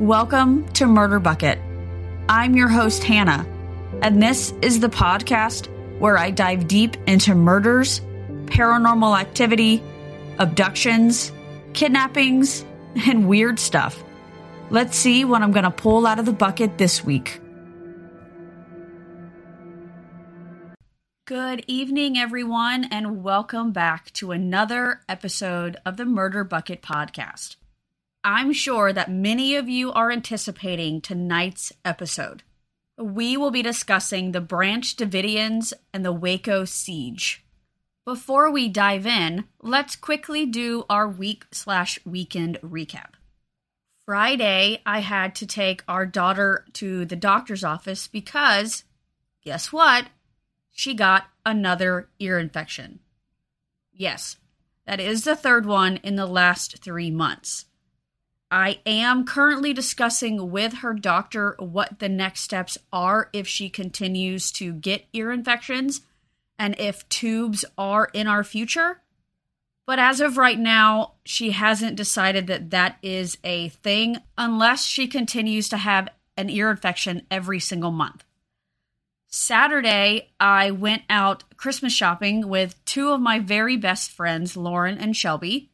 Welcome to Murder Bucket. I'm your host, Hannah, and this is the podcast where I dive deep into murders, paranormal activity, abductions, kidnappings, and weird stuff. Let's see what I'm going to pull out of the bucket this week. Good evening, everyone, and welcome back to another episode of the Murder Bucket podcast. I'm sure that many of you are anticipating tonight's episode. We will be discussing the Branch Davidians and the Waco siege. Before we dive in, let's quickly do our week/weekend recap. Friday, I had to take our daughter to the doctor's office because, guess what? She got another ear infection. Yes, that is the third one in the last 3 months. I am currently discussing with her doctor what the next steps are if she continues to get ear infections and if tubes are in our future. But as of right now, she hasn't decided that that is a thing unless she continues to have an ear infection every single month. Saturday, I went out Christmas shopping with two of my very best friends, Lauren and Shelby.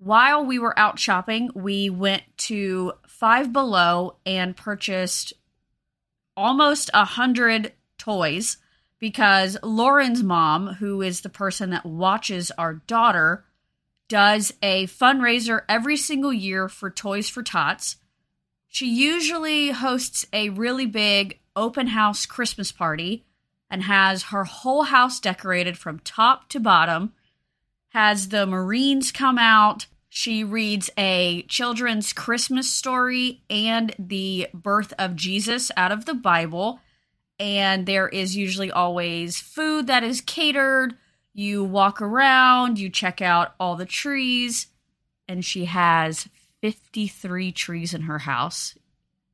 While we were out shopping, we went to Five Below and purchased almost 100 toys because Lauren's mom, who is the person that watches our daughter, does a fundraiser every single year for Toys for Tots. She usually hosts a really big open house Christmas party and has her whole house decorated from top to bottom. Has the Marines come out. She reads a children's Christmas story and the birth of Jesus out of the Bible. And there is usually always food that is catered. You walk around, you check out all the trees. And she has 53 trees in her house.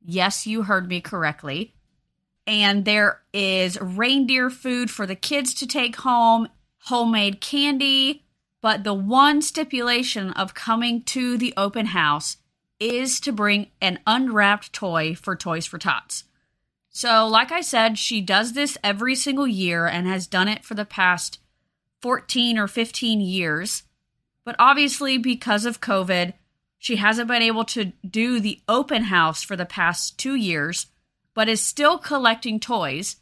Yes, you heard me correctly. And there is reindeer food for the kids to take home, homemade candy. But the one stipulation of coming to the open house is to bring an unwrapped toy for Toys for Tots. So, like I said, she does this every single year and has done it for the past 14 or 15 years. But obviously, because of COVID, she hasn't been able to do the open house for the past 2 years, but is still collecting toys.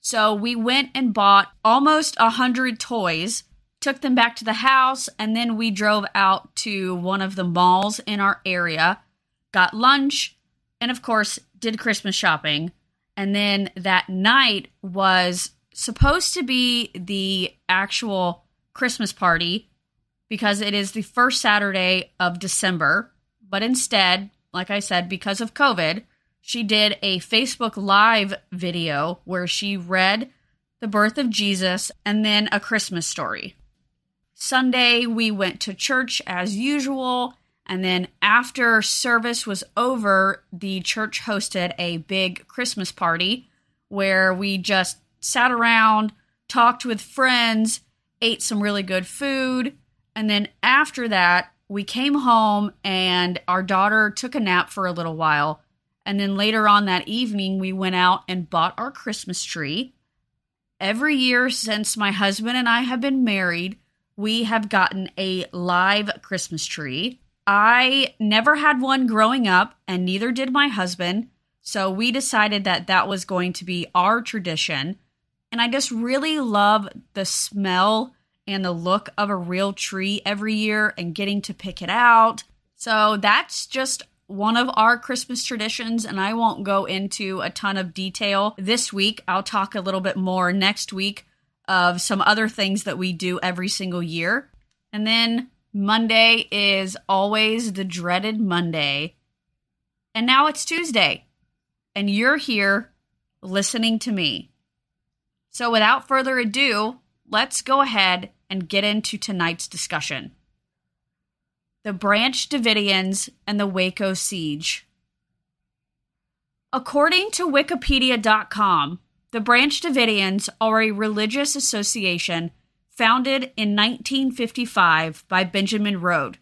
So we went and bought almost 100 toys, took them back to the house, and then we drove out to one of the malls in our area, got lunch, and of course, did Christmas shopping. And then that night was supposed to be the actual Christmas party because it is the first Saturday of December. But instead, like I said, because of COVID, she did a Facebook Live video where she read the birth of Jesus and then a Christmas story. Sunday, we went to church as usual, and then after service was over, the church hosted a big Christmas party where we just sat around, talked with friends, ate some really good food, and then after that, we came home and our daughter took a nap for a little while, and then later on that evening, we went out and bought our Christmas tree. Every year since my husband and I have been married, we have gotten a live Christmas tree. I never had one growing up, and neither did my husband. So we decided that that was going to be our tradition. And I just really love the smell and the look of a real tree every year and getting to pick it out. So that's just one of our Christmas traditions, and I won't go into a ton of detail this week. I'll talk a little bit more next week of some other things that we do every single year. And then Monday is always the dreaded Monday. And now it's Tuesday, and you're here listening to me. So without further ado, let's go ahead and get into tonight's discussion. The Branch Davidians and the Waco siege. According to Wikipedia.com, the Branch Davidians are a religious association founded in 1955 by Benjamin Roden.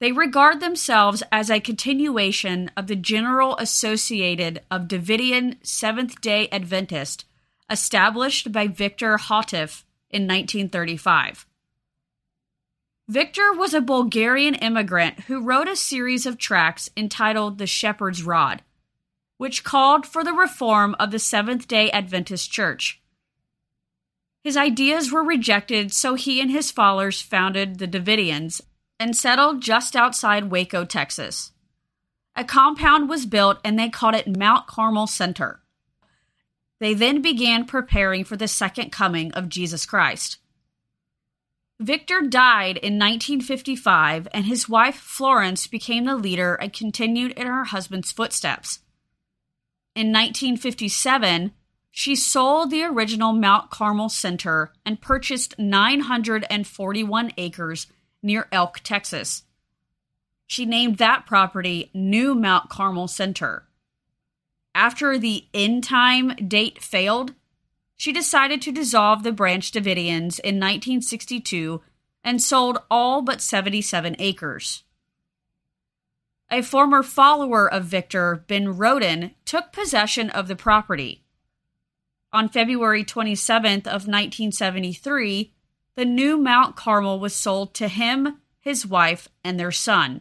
They regard themselves as a continuation of the General Association of Davidian Seventh-Day Adventists, established by Victor Houteff in 1935. Victor was a Bulgarian immigrant who wrote a series of tracts entitled The Shepherd's Rod, which called for the reform of the Seventh-day Adventist Church. His ideas were rejected, so he and his followers founded the Davidians and settled just outside Waco, Texas. A compound was built and they called it Mount Carmel Center. They then began preparing for the second coming of Jesus Christ. Victor died in 1955 and his wife Florence became the leader and continued in her husband's footsteps. In 1957, she sold the original Mount Carmel Center and purchased 941 acres near Elk, Texas. She named that property New Mount Carmel Center. After the end time date failed, she decided to dissolve the Branch Davidians in 1962 and sold all but 77 acres. A former follower of Victor, Ben Roden, took possession of the property. On February 27th of 1973, the new Mount Carmel was sold to him, his wife, and their son.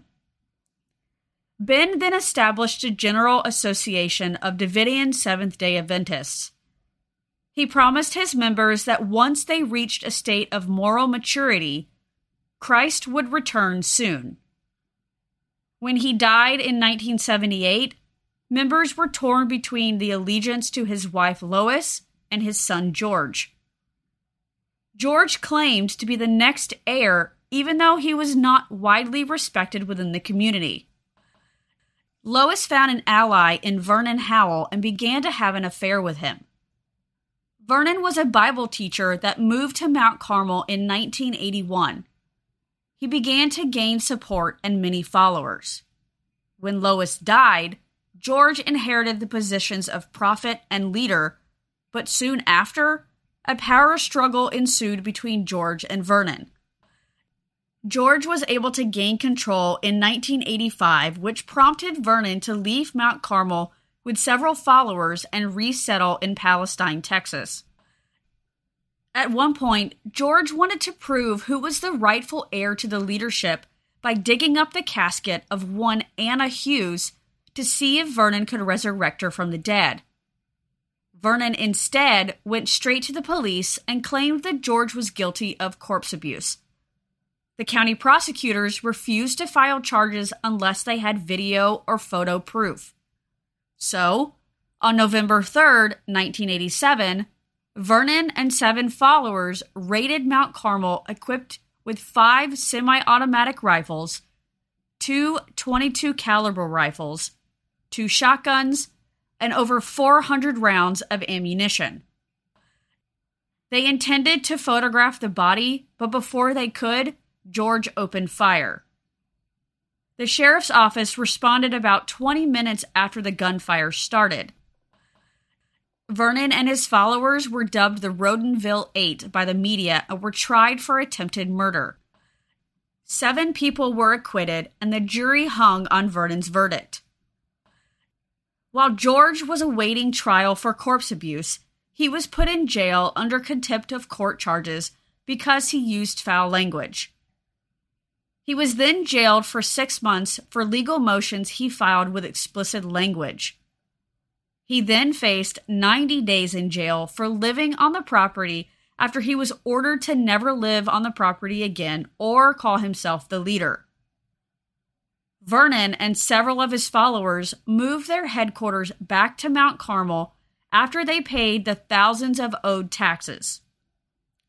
Ben then established a General Association of Davidian Seventh-day Adventists. He promised his members that once they reached a state of moral maturity, Christ would return soon. When he died in 1978, members were torn between the allegiance to his wife Lois and his son George. George claimed to be the next heir, even though he was not widely respected within the community. Lois found an ally in Vernon Howell and began to have an affair with him. Vernon was a Bible teacher that moved to Mount Carmel in 1981. He began to gain support and many followers. When Lois died, George inherited the positions of prophet and leader, but soon after, a power struggle ensued between George and Vernon. George was able to gain control in 1985, which prompted Vernon to leave Mount Carmel with several followers and resettle in Palestine, Texas. At one point, George wanted to prove who was the rightful heir to the leadership by digging up the casket of one Anna Hughes to see if Vernon could resurrect her from the dead. Vernon instead went straight to the police and claimed that George was guilty of corpse abuse. The county prosecutors refused to file charges unless they had video or photo proof. So, on November 3rd, 1987, Vernon and seven followers raided Mount Carmel equipped with 5 semi-automatic rifles, 2 .22 caliber rifles, 2 shotguns, and over 400 rounds of ammunition. They intended to photograph the body, but before they could, George opened fire. The sheriff's office responded about 20 minutes after the gunfire started. Vernon and his followers were dubbed the Rodenville Eight by the media and were tried for attempted murder. 7 people were acquitted, and the jury hung on Vernon's verdict. While George was awaiting trial for corpse abuse, he was put in jail under contempt of court charges because he used foul language. He was then jailed for 6 months for legal motions he filed with explicit language. He then faced 90 days in jail for living on the property after he was ordered to never live on the property again or call himself the leader. Vernon and several of his followers moved their headquarters back to Mount Carmel after they paid the thousands of owed taxes.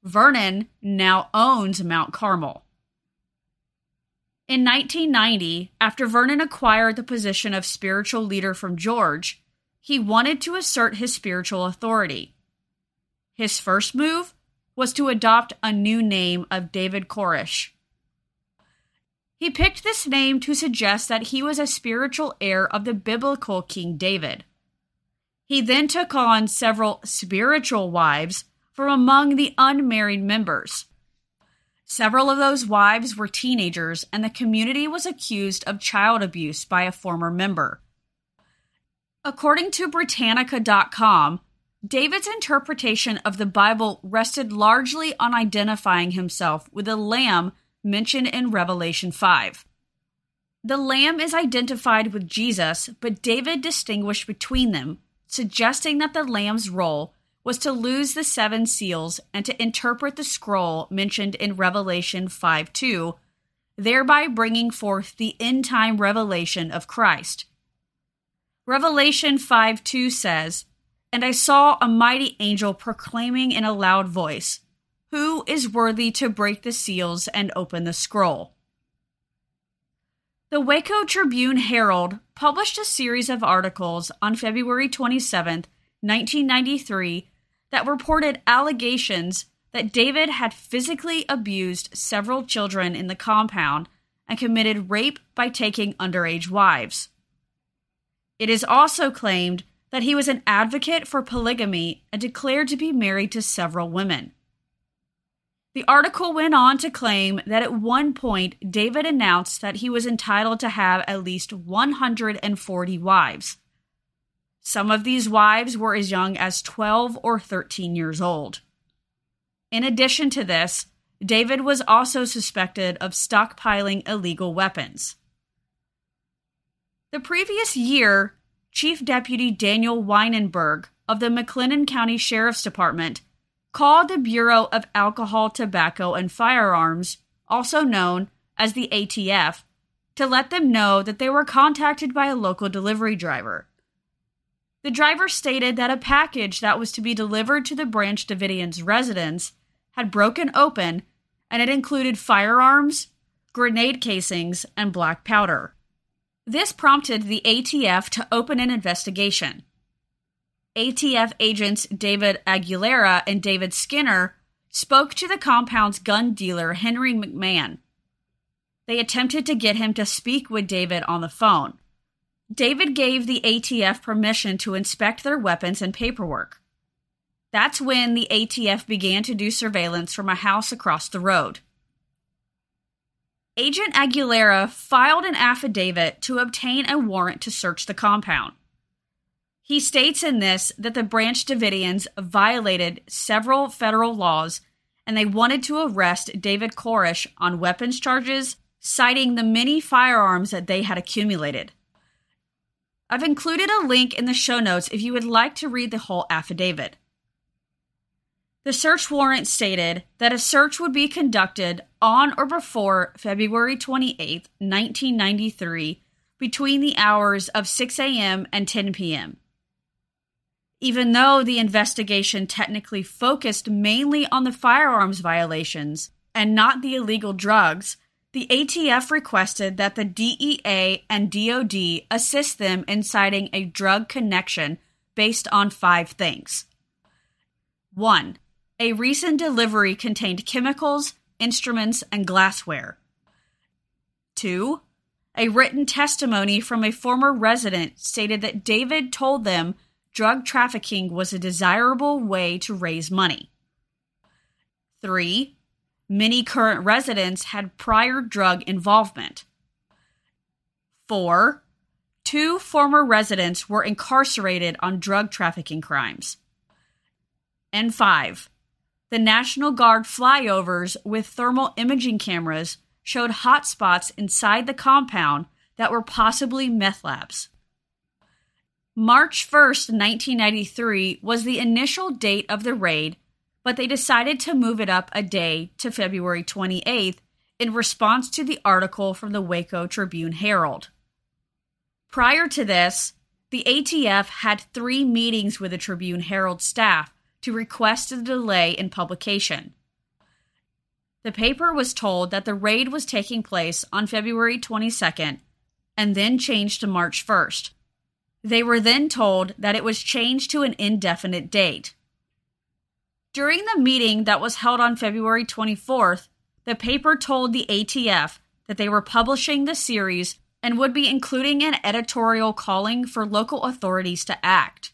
Vernon now owns Mount Carmel. In 1990, after Vernon acquired the position of spiritual leader from George, he wanted to assert his spiritual authority. His first move was to adopt a new name of David Koresh. He picked this name to suggest that he was a spiritual heir of the biblical King David. He then took on several spiritual wives from among the unmarried members. Several of those wives were teenagers, and the community was accused of child abuse by a former member. According to Britannica.com, David's interpretation of the Bible rested largely on identifying himself with a lamb mentioned in Revelation 5. The lamb is identified with Jesus, but David distinguished between them, suggesting that the lamb's role was to loose the seven seals and to interpret the scroll mentioned in Revelation 5:2, thereby bringing forth the end-time revelation of Christ. Revelation 5:2 says, "And I saw a mighty angel proclaiming in a loud voice, 'Who is worthy to break the seals and open the scroll?'" The Waco Tribune Herald published a series of articles on February 27, 1993, that reported allegations that David had physically abused several children in the compound and committed rape by taking underage wives. It is also claimed that he was an advocate for polygamy and declared to be married to several women. The article went on to claim that at one point, David announced that he was entitled to have at least 140 wives. Some of these wives were as young as 12 or 13 years old. In addition to this, David was also suspected of stockpiling illegal weapons. The previous year, Chief Deputy Daniel Weinenberg of the McLennan County Sheriff's Department called the Bureau of Alcohol, Tobacco, and Firearms, also known as the ATF, to let them know that they were contacted by a local delivery driver. The driver stated that a package that was to be delivered to the Branch Davidians' residence had broken open, and it included firearms, grenade casings, and black powder. This prompted the ATF to open an investigation. ATF agents David Aguilera and David Skinner spoke to the compound's gun dealer, Henry McMahon. They attempted to get him to speak with David on the phone. David gave the ATF permission to inspect their weapons and paperwork. That's when the ATF began to do surveillance from a house across the road. Agent Aguilera filed an affidavit to obtain a warrant to search the compound. He states in this that the Branch Davidians violated several federal laws and they wanted to arrest David Koresh on weapons charges, citing the many firearms that they had accumulated. I've included a link in the show notes if you would like to read the whole affidavit. The search warrant stated that a search would be conducted on or before February 28, 1993, between the hours of 6 a.m. and 10 p.m. Even though the investigation technically focused mainly on the firearms violations and not the illegal drugs, the ATF requested that the DEA and DOD assist them in citing a drug connection based on 5 things. 1. A recent delivery contained chemicals, instruments, and glassware. 2. A written testimony from a former resident stated that David told them drug trafficking was a desirable way to raise money. 3. Many current residents had prior drug involvement. 4. 2 former residents were incarcerated on drug trafficking crimes. And 5. The National Guard flyovers with thermal imaging cameras showed hot spots inside the compound that were possibly meth labs. March 1, 1993 was the initial date of the raid, but they decided to move it up a day to February 28th in response to the article from the Waco Tribune Herald. Prior to this, the ATF had 3 meetings with the Tribune Herald staff to request a delay in publication. The paper was told that the raid was taking place on February 22nd and then changed to March 1st. They were then told that it was changed to an indefinite date. During the meeting that was held on February 24th, the paper told the ATF that they were publishing the series and would be including an editorial calling for local authorities to act.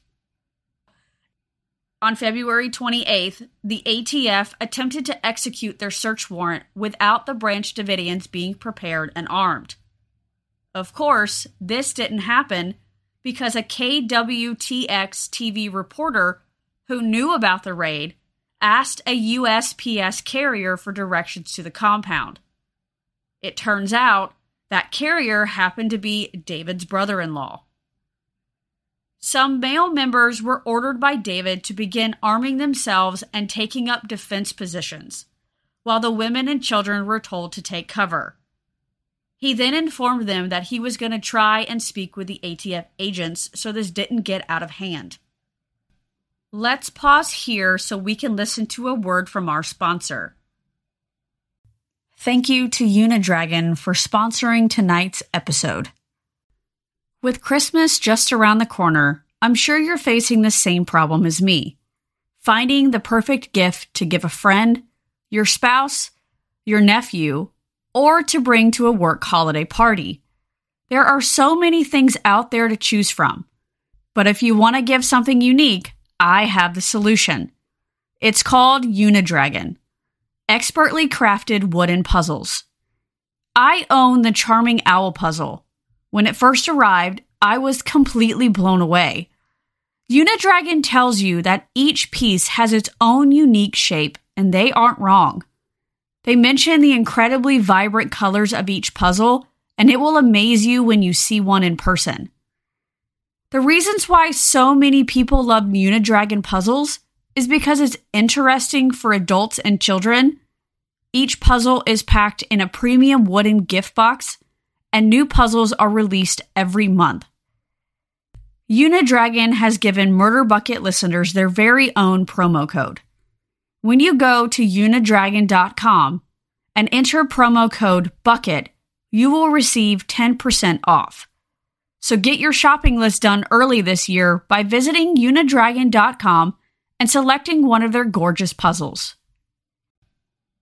on February 28th, the ATF attempted to execute their search warrant without the Branch Davidians being prepared and armed. Of course, this didn't happen because a KWTX-TV reporter who knew about the raid asked a USPS carrier for directions to the compound. It turns out that carrier happened to be David's brother-in-law. Some male members were ordered by David to begin arming themselves and taking up defense positions, while the women and children were told to take cover. He then informed them that he was going to try and speak with the ATF agents so this didn't get out of hand. Let's pause here so we can listen to a word from our sponsor. Thank you to Unidragon for sponsoring tonight's episode. With Christmas just around the corner, I'm sure you're facing the same problem as me. Finding the perfect gift to give a friend, your spouse, your nephew, or to bring to a work holiday party. There are so many things out there to choose from. But if you want to give something unique, I have the solution. It's called Unidragon. Expertly crafted wooden puzzles. I own the Charming Owl puzzle. When it first arrived, I was completely blown away. Unidragon tells you that each piece has its own unique shape, and they aren't wrong. They mention the incredibly vibrant colors of each puzzle, and it will amaze you when you see one in person. The reasons why so many people love Unidragon puzzles is because it's interesting for adults and children. Each puzzle is packed in a premium wooden gift box, and new puzzles are released every month. Unidragon has given Murder Bucket listeners their very own promo code. When you go to unidragon.com and enter promo code BUCKET, you will receive 10% off. So get your shopping list done early this year by visiting unidragon.com and selecting one of their gorgeous puzzles.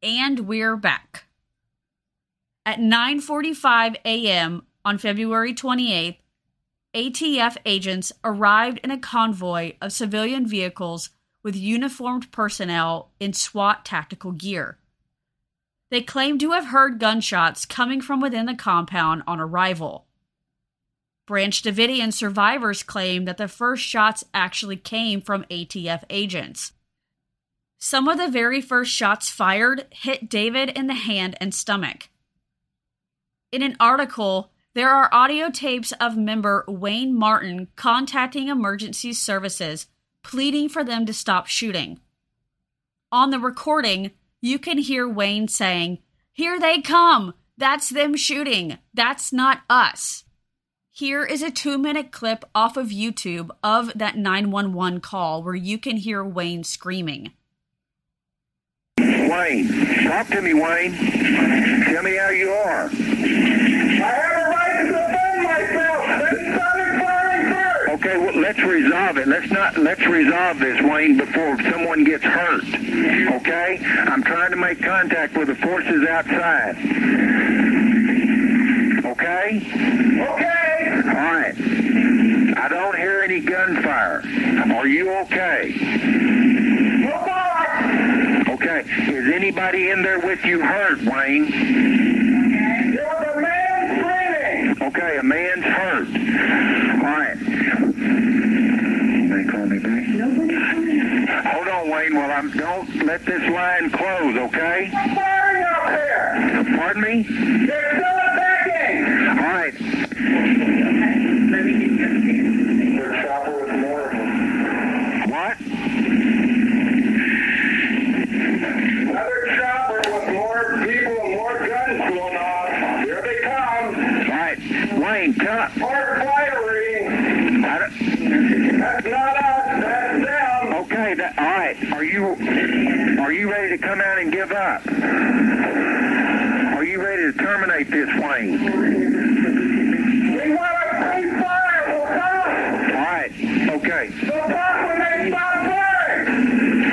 And we're back. At 9:45 a.m. on February 28th, ATF agents arrived in a convoy of civilian vehicles with uniformed personnel in SWAT tactical gear. They claimed to have heard gunshots coming from within the compound on arrival. Branch Davidian survivors claim that the first shots actually came from ATF agents. Some of the very first shots fired hit David in the hand and stomach. In an article, there are audio tapes of member Wayne Martin contacting emergency services, pleading for them to stop shooting. On the recording, you can hear Wayne saying, "Here they come! That's them shooting! That's not us!" Here is a 2-minute clip off of YouTube of that 911 call where you can hear Wayne screaming. Wayne, talk to me, Wayne. Tell me how you are. I have a right to defend myself. They started firing first. Okay, well, let's resolve it. Let's resolve this, Wayne, before someone gets hurt. Okay? I'm trying to make contact with the forces outside. Okay? Okay. All right. I don't hear any gunfire. Are you okay? Okay. Is anybody in there with you hurt, Wayne? There's a man screaming. Okay, a man's hurt. All right. They call me back. Nobody. Hold on, Wayne. Well, don't let this line close, okay? They're firing out there. Pardon me? They're still attacking. All right. What? Another chopper with more people and more guns going on. Here they come. All right, Wayne, cut. More firing. That's not us. That's them. Okay. All right. Are you ready to come out and give up? Are you ready to terminate this, Wayne? Okay.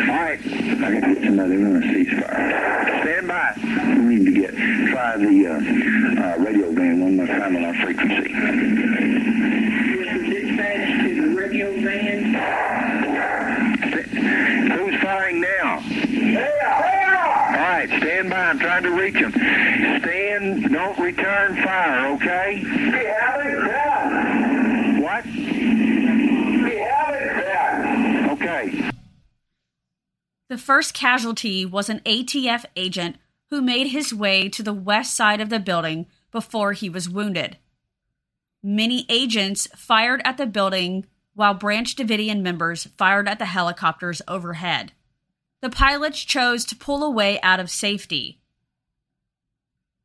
Alright. I gotta get somebody on a ceasefire. Stand by. We need to try the radio van one more time on our frequency. Dispatch to the radio van. The first casualty was an ATF agent who made his way to the west side of the building before he was wounded. Many agents fired at the building while Branch Davidian members fired at the helicopters overhead. The pilots chose to pull away out of safety.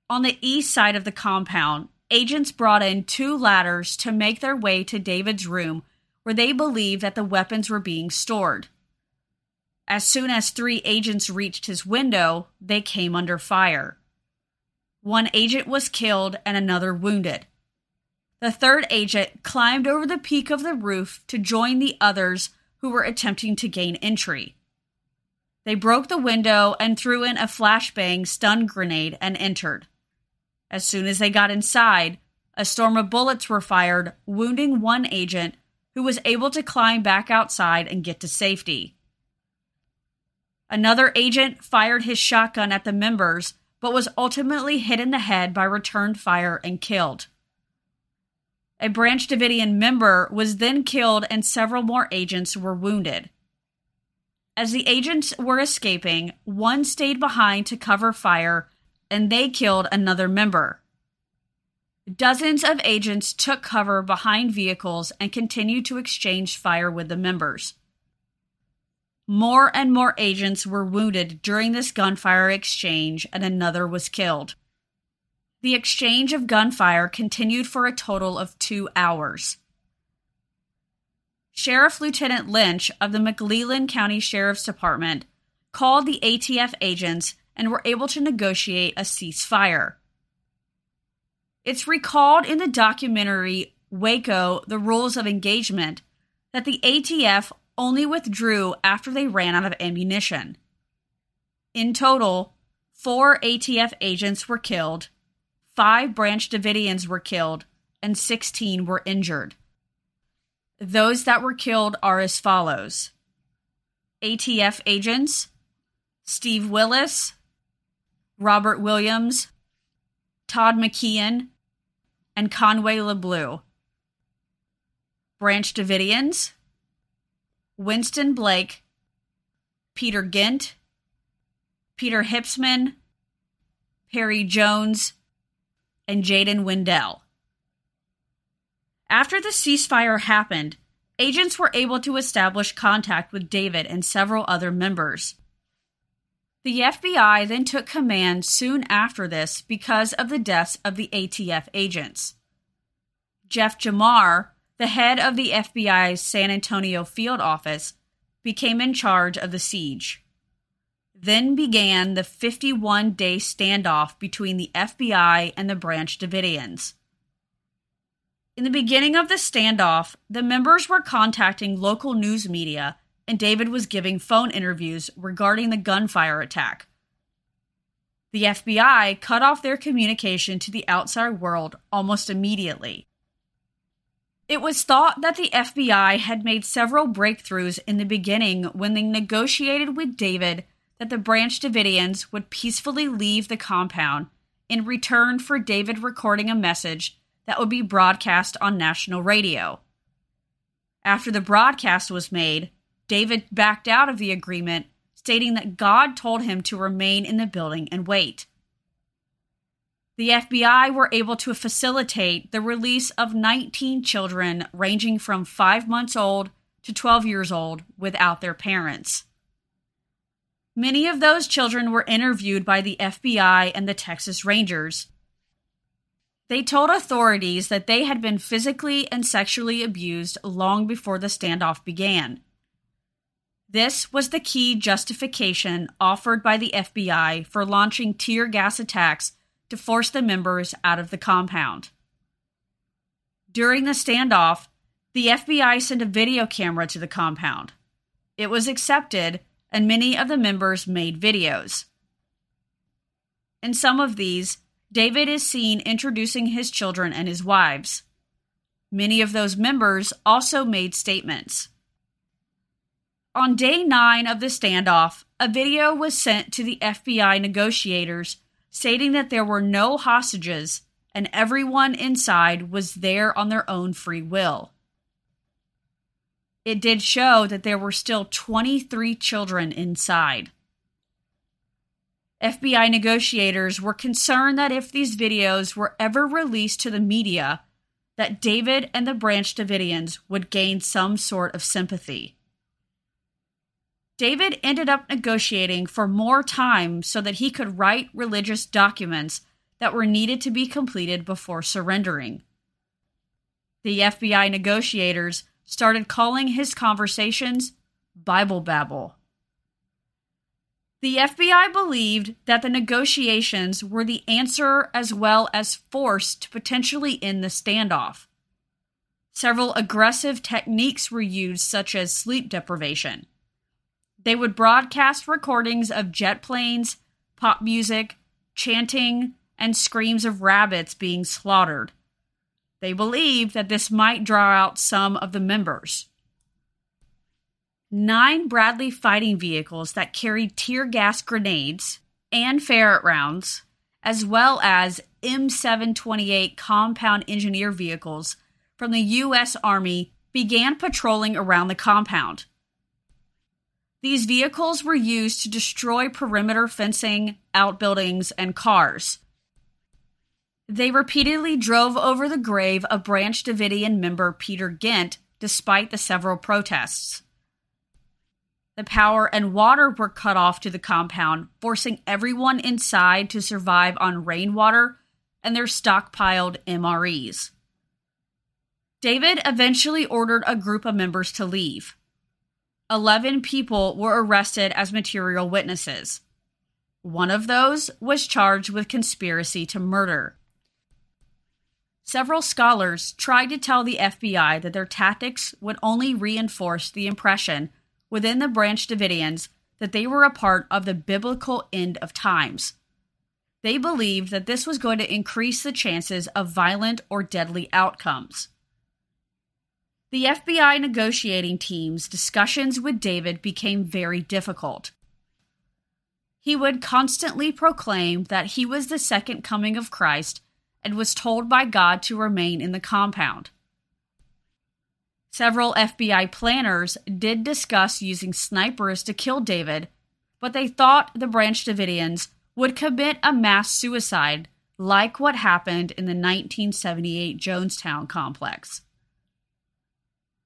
On the east side of the compound, agents brought in two ladders to make their way to David's room, where they believed that the weapons were being stored. As soon as three agents reached his window, they came under fire. One agent was killed and another wounded. The third agent climbed over the peak of the roof to join the others who were attempting to gain entry. They broke the window and threw in a flashbang stun grenade and entered. As soon as they got inside, a storm of bullets were fired, wounding one agent who was able to climb back outside and get to safety. Another agent fired his shotgun at the members, but was ultimately hit in the head by returned fire and killed. A Branch Davidian member was then killed and several more agents were wounded. As the agents were escaping, one stayed behind to cover fire, and they killed another member. Dozens of agents took cover behind vehicles and continued to exchange fire with the members. More and more agents were wounded during this gunfire exchange, and another was killed. The exchange of gunfire continued for a total of 2 hours. Sheriff Lieutenant Lynch of the McLennan County Sheriff's Department called the ATF agents and were able to negotiate a ceasefire. It's recalled in the documentary Waco, The Rules of Engagement, that the ATF only withdrew after they ran out of ammunition. In total, 4 ATF agents were killed, 5 Branch Davidians were killed, and 16 were injured. Those that were killed are as follows: ATF agents Steve Willis, Robert Williams, Todd McKeon, and Conway LeBlue. Branch Davidians Winston Blake, Peter Gint, Peter Hipsman, Perry Jones, and Jaden Wendell. After the ceasefire happened, agents were able to establish contact with David and several other members. The FBI then took command soon after this because of the deaths of the ATF agents. Jeff Jamar, the head of the FBI's San Antonio field office, became in charge of the siege. Then began the 51-day standoff between the FBI and the Branch Davidians. In the beginning of the standoff, the members were contacting local news media, and David was giving phone interviews regarding the gunfire attack. The FBI cut off their communication to the outside world almost immediately. It was thought that the FBI had made several breakthroughs in the beginning when they negotiated with David that the Branch Davidians would peacefully leave the compound in return for David recording a message that would be broadcast on national radio. After the broadcast was made, David backed out of the agreement, stating that God told him to remain in the building and wait. The FBI were able to facilitate the release of 19 children ranging from 5 months old to 12 years old without their parents. Many of those children were interviewed by the FBI and the Texas Rangers. They told authorities that they had been physically and sexually abused long before the standoff began. This was the key justification offered by the FBI for launching tear gas attacks to force the members out of the compound. During the standoff, the FBI sent a video camera to the compound. It was accepted, and many of the members made videos. In some of these, David is seen introducing his children and his wives. Many of those members also made statements. On day 9 of the standoff, a video was sent to the FBI negotiators stating that there were no hostages and everyone inside was there on their own free will. it did show that there were still 23 children inside. FBI negotiators were concerned that if these videos were ever released to the media, that David and the Branch Davidians would gain some sort of sympathy. David ended up negotiating for more time so that he could write religious documents that were needed to be completed before surrendering. The FBI negotiators started calling his conversations Bible babble. The FBI believed that the negotiations were the answer as well as force to potentially end the standoff. Several aggressive techniques were used, such as sleep deprivation. They would broadcast recordings of jet planes, pop music, chanting, and screams of rabbits being slaughtered. They believed that this might draw out some of the members. 9 Bradley fighting vehicles that carried tear gas grenades and ferret rounds, as well as M728 compound engineer vehicles from the U.S. Army, began patrolling around the compound. These vehicles were used to destroy perimeter fencing, outbuildings, and cars. They repeatedly drove over the grave of Branch Davidian member Peter Gint, despite the several protests. The power and water were cut off to the compound, forcing everyone inside to survive on rainwater and their stockpiled MREs. David eventually ordered a group of members to leave. 11 people were arrested as material witnesses. One of those was charged with conspiracy to murder. Several scholars tried to tell the FBI that their tactics would only reinforce the impression within the Branch Davidians that they were a part of the biblical end of times. They believed that this was going to increase the chances of violent or deadly outcomes. The FBI negotiating team's discussions with David became very difficult. He would constantly proclaim that he was the second coming of Christ and was told by God to remain in the compound. Several FBI planners did discuss using snipers to kill David, but they thought the Branch Davidians would commit a mass suicide like what happened in the 1978 Jonestown complex.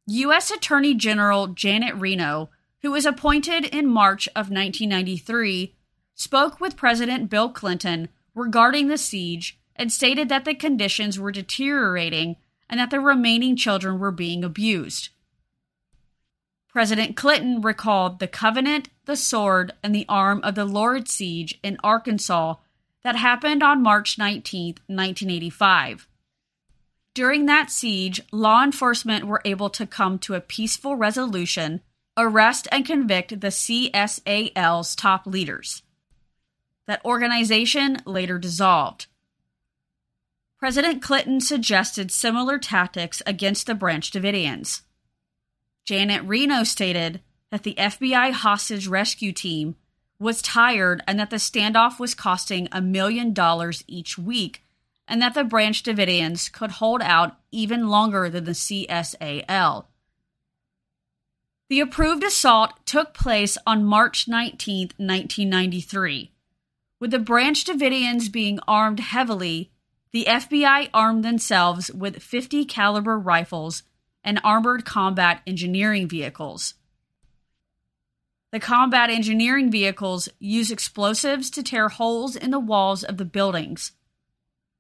U.S. Attorney General Janet Reno, who was appointed in March of 1993, spoke with President Bill Clinton regarding the siege and stated that the conditions were deteriorating and that the remaining children were being abused. President Clinton recalled the Covenant, the Sword, and the Arm of the Lord siege in Arkansas that happened on March 19, 1985. During that siege, law enforcement were able to come to a peaceful resolution, arrest and convict the CSAL's top leaders. That organization later dissolved. President Clinton suggested similar tactics against the Branch Davidians. Janet Reno stated that the FBI hostage rescue team was tired and that the standoff was costing $1 million each week, and that the Branch Davidians could hold out even longer than the CSAL. The approved assault took place on March 19, 1993, with the Branch Davidians being armed heavily. The FBI armed themselves with .50 caliber rifles and armored combat engineering vehicles. The combat engineering vehicles used explosives to tear holes in the walls of the buildings.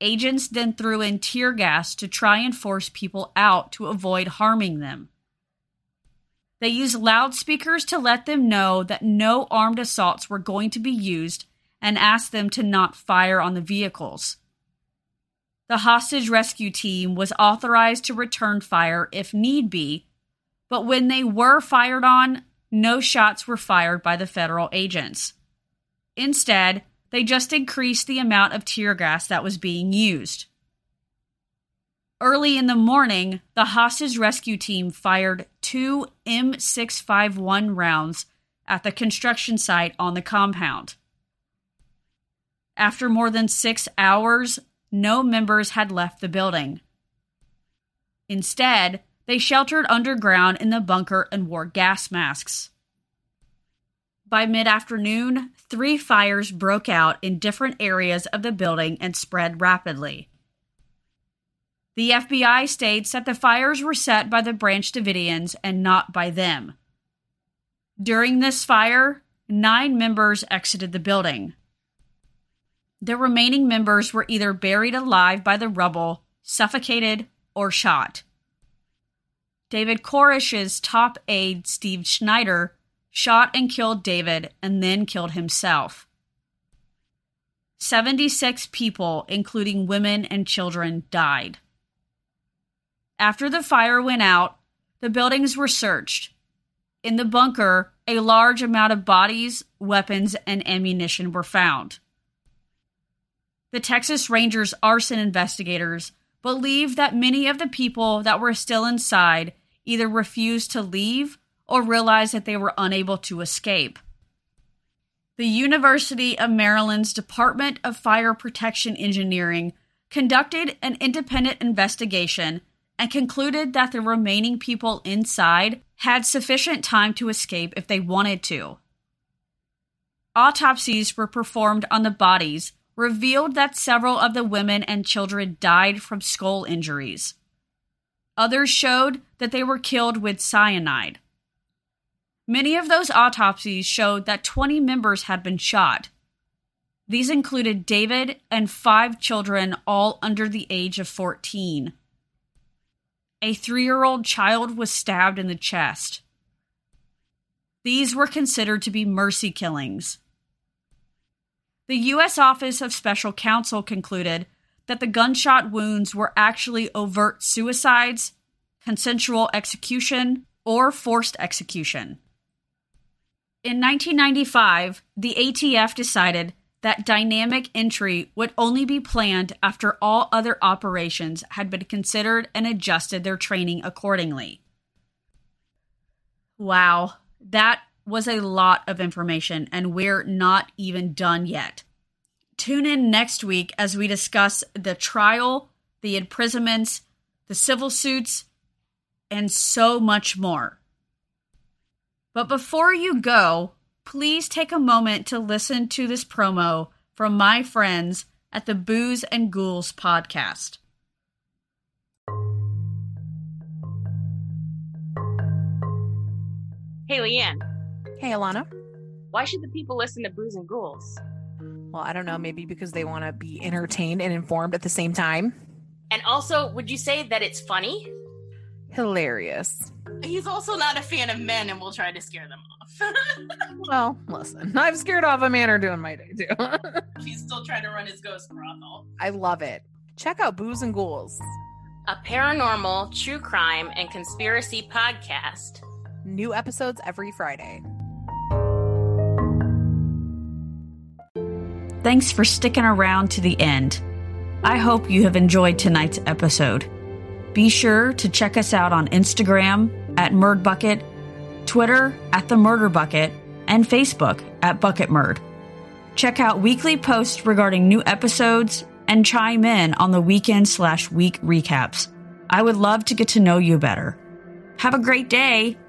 Agents then threw in tear gas to try and force people out to avoid harming them. They used loudspeakers to let them know that no armed assaults were going to be used and asked them to not fire on the vehicles. The hostage rescue team was authorized to return fire if need be, but when they were fired on, no shots were fired by the federal agents. Instead, they just increased the amount of tear gas that was being used. Early in the morning, the hostage rescue team fired 2 M651 rounds at the construction site on the compound. After more than 6 hours, no members had left the building. Instead, They sheltered underground in the bunker and wore gas masks. By mid-afternoon, 3 fires broke out in different areas of the building and spread rapidly. The FBI states that the fires were set by the Branch Davidians and not by them. During this fire, 9 members exited the building. The remaining members were either buried alive by the rubble, suffocated, or shot. David Koresh's top aide, Steve Schneider, shot and killed David, and then killed himself. 76 people, including women and children, died. After the fire went out, the buildings were searched. In the bunker, a large amount of bodies, weapons, and ammunition were found. The Texas Rangers arson investigators believe that many of the people that were still inside either refused to leave or realized that they were unable to escape. The University of Maryland's Department of Fire Protection Engineering conducted an independent investigation and concluded that the remaining people inside had sufficient time to escape if they wanted to. Autopsies were performed on the bodies, revealed that several of the women and children died from skull injuries. Others showed that they were killed with cyanide. Many of those autopsies showed that 20 members had been shot. These included David and 5 children, all under the age of 14. A 3-year-old child was stabbed in the chest. These were considered to be mercy killings. The U.S. Office of Special Counsel concluded that the gunshot wounds were actually overt suicides, consensual execution, or forced execution. In 1995, the ATF decided that dynamic entry would only be planned after all other operations had been considered and adjusted their training accordingly. Wow, that was a lot of information, and we're not even done yet. Tune in next week as we discuss the trial, the imprisonments, the civil suits, and so much more. But before you go, please take a moment to listen to this promo from my friends at the Booze and Ghouls podcast. Hey, Leanne. Hey, Alana. Why should the people listen to Booze and Ghouls? Well, I don't know. Maybe because they want to be entertained and informed at the same time. And also, would you say that it's funny? Hilarious. He's also not a fan of men and will try to scare them off. Well, listen, I'm scared off a man or doing my day too. He's still trying to run his ghost brothel. I love it. Check out Booze and Ghouls, a paranormal, true crime, and conspiracy podcast. New episodes every Friday. Thanks for sticking around to the end. I hope you have enjoyed tonight's episode. Be sure to check us out on Instagram @MurdBucket, Twitter @TheMurderBucket, and Facebook @BucketMurd. Check out weekly posts regarding new episodes and chime in on the weekend/week recaps. I would love to get to know you better. Have a great day.